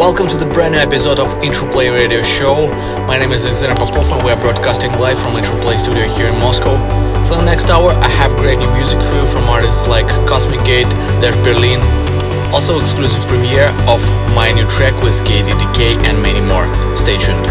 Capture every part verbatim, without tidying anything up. Welcome to the brand new episode of Interplay Radio Show. My name is Alexander Popov and we are broadcasting live from Interplay Studio here in Moscow. For the next hour I have great new music for you from artists like Cosmic Gate, Dead Berlin, also exclusive premiere of my new track with K D D K and many more. Stay tuned.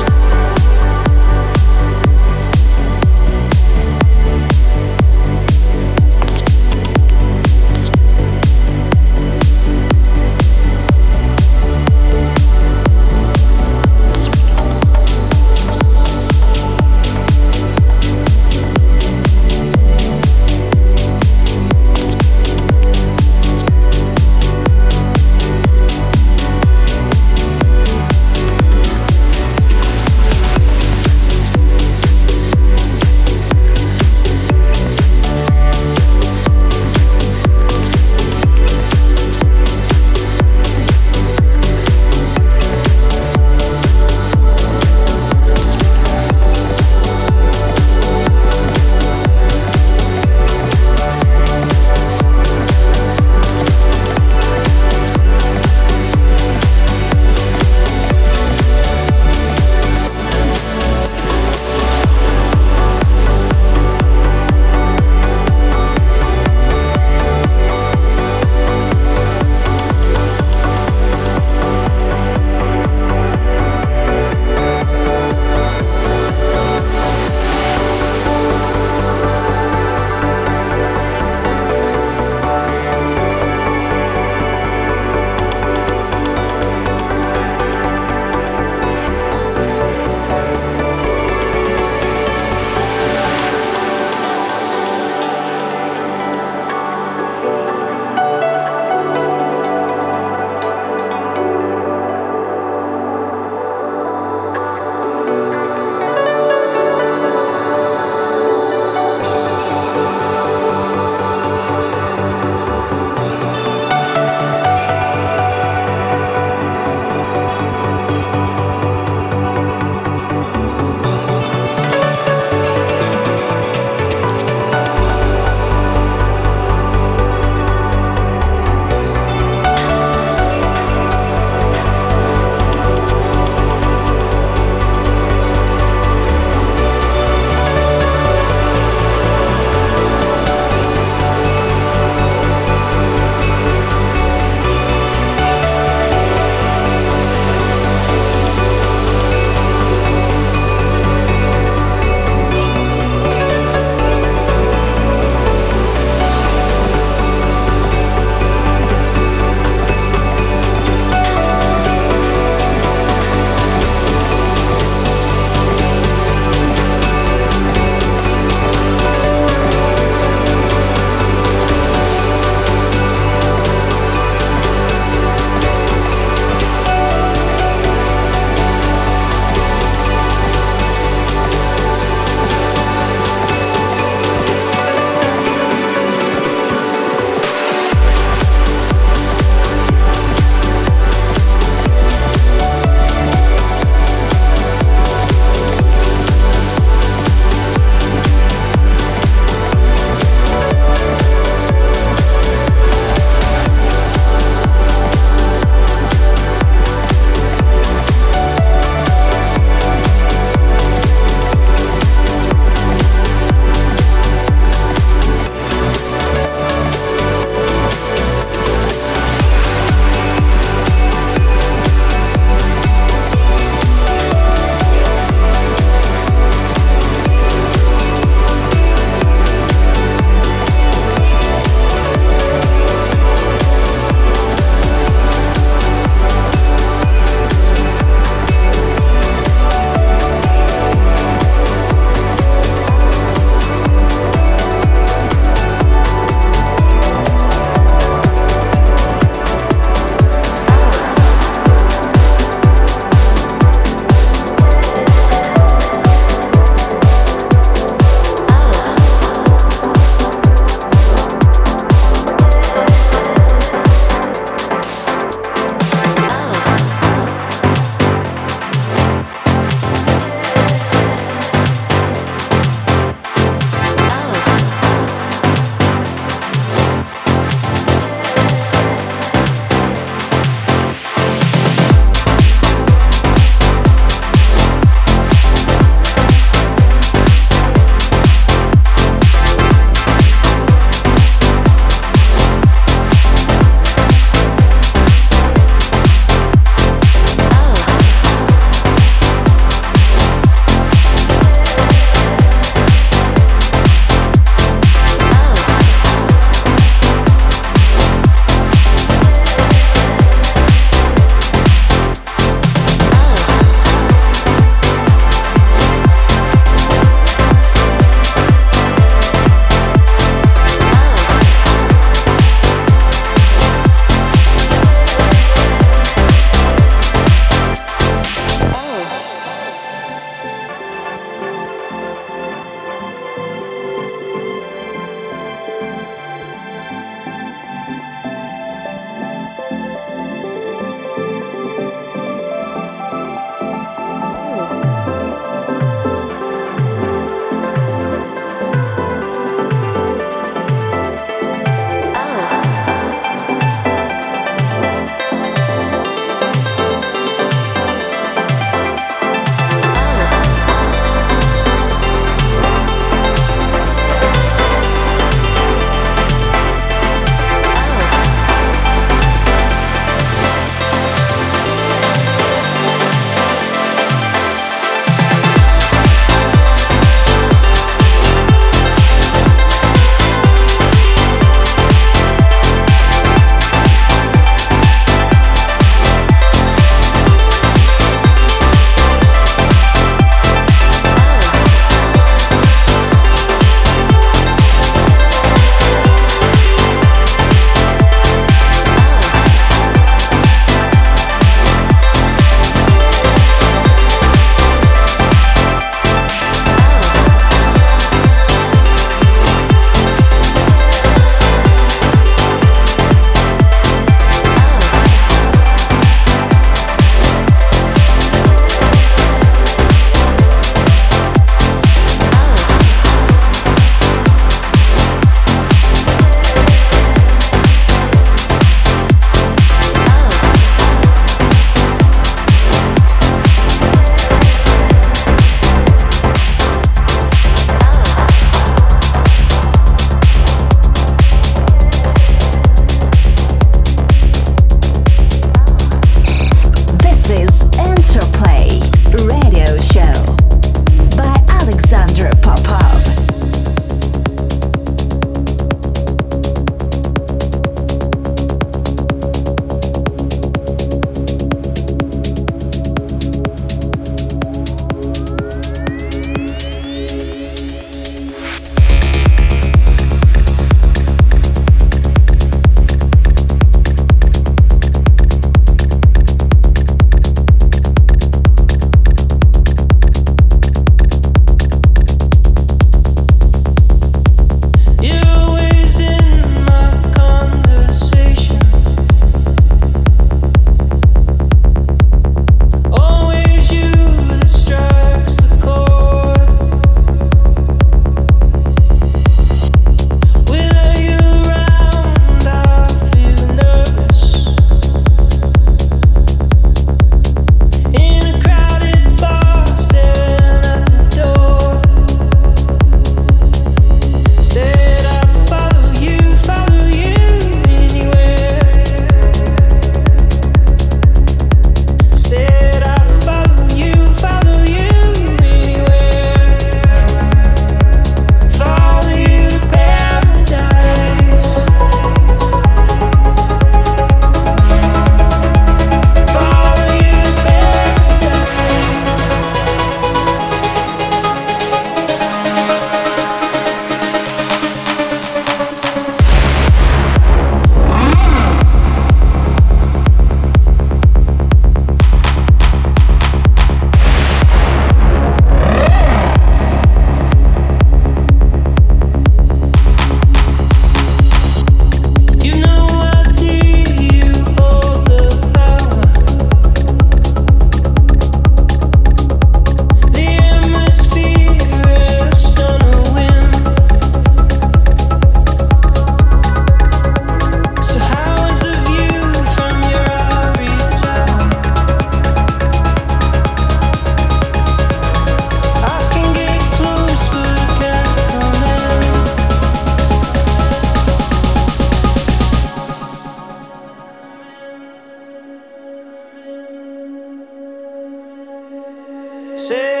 Follow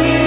you.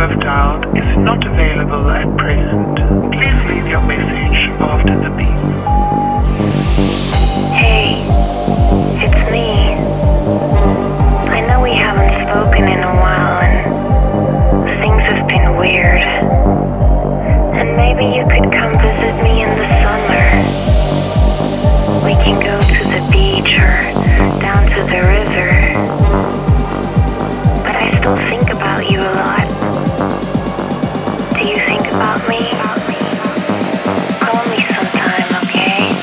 have dialed is not available at present. Please leave your message after the beep. Hey, it's me. I know we haven't spoken in a while and things have been weird. And maybe you could come visit me in the summer. We can go to the beach or down to the river. But I still think about you a lot. Do you think about me? Call me sometime, okay?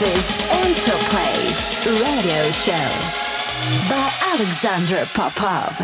This is Interplay Radio Show by Alexander Popov.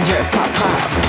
Alexander Popov.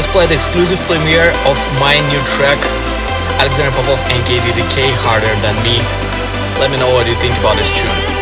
just played the exclusive premiere of my new track, Alexander Popov and K D D K, Harder Than Me. Let me know what you think about this tune.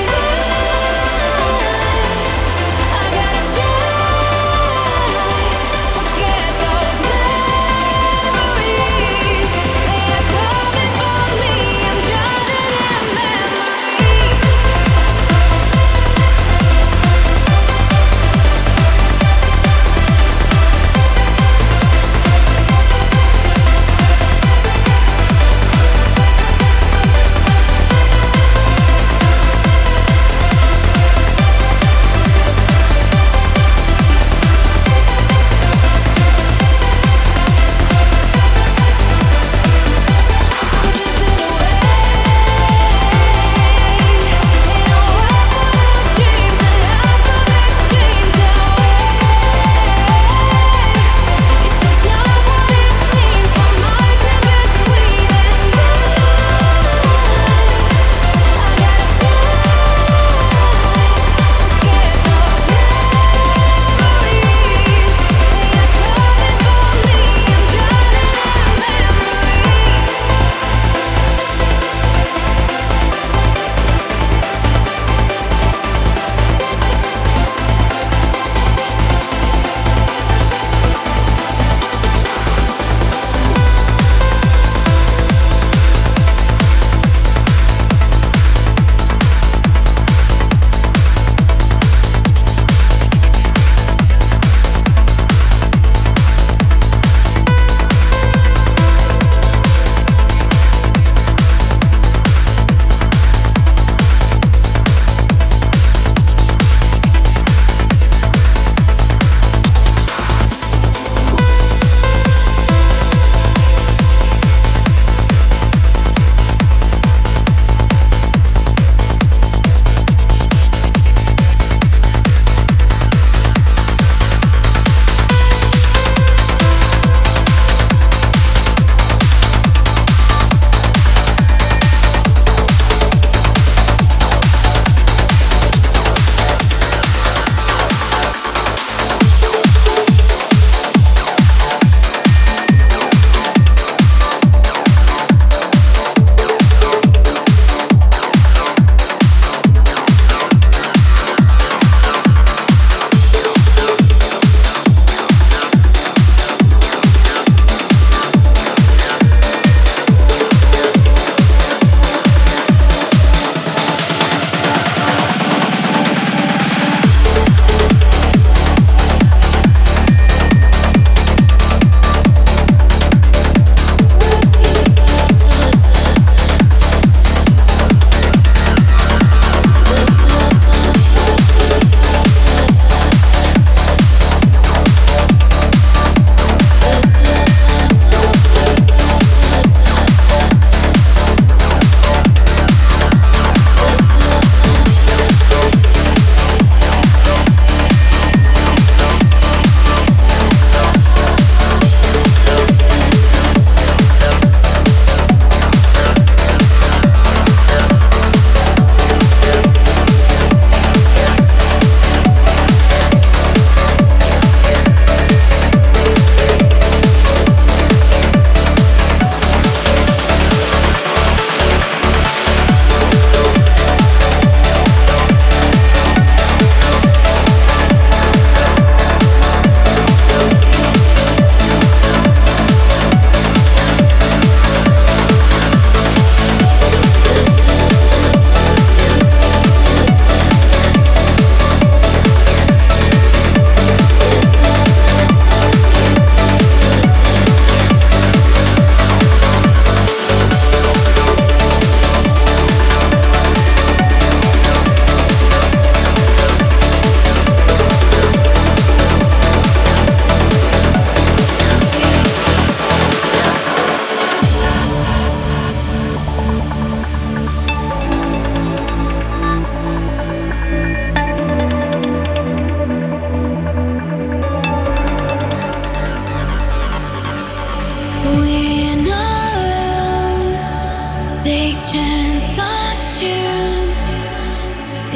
Chance on you,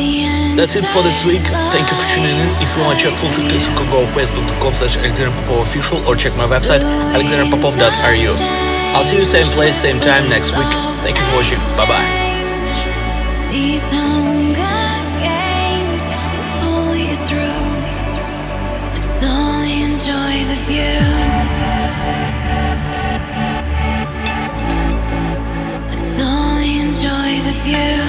That's it for this week. Thank you for tuning in. If you want to check full tracklist, you can go to facebook dot com slash alexander popov official or check my website alexander popov dot r u. I'll see you same place, same time next week. Thank you for watching. Bye bye. Enjoy the view. Let's only enjoy the view.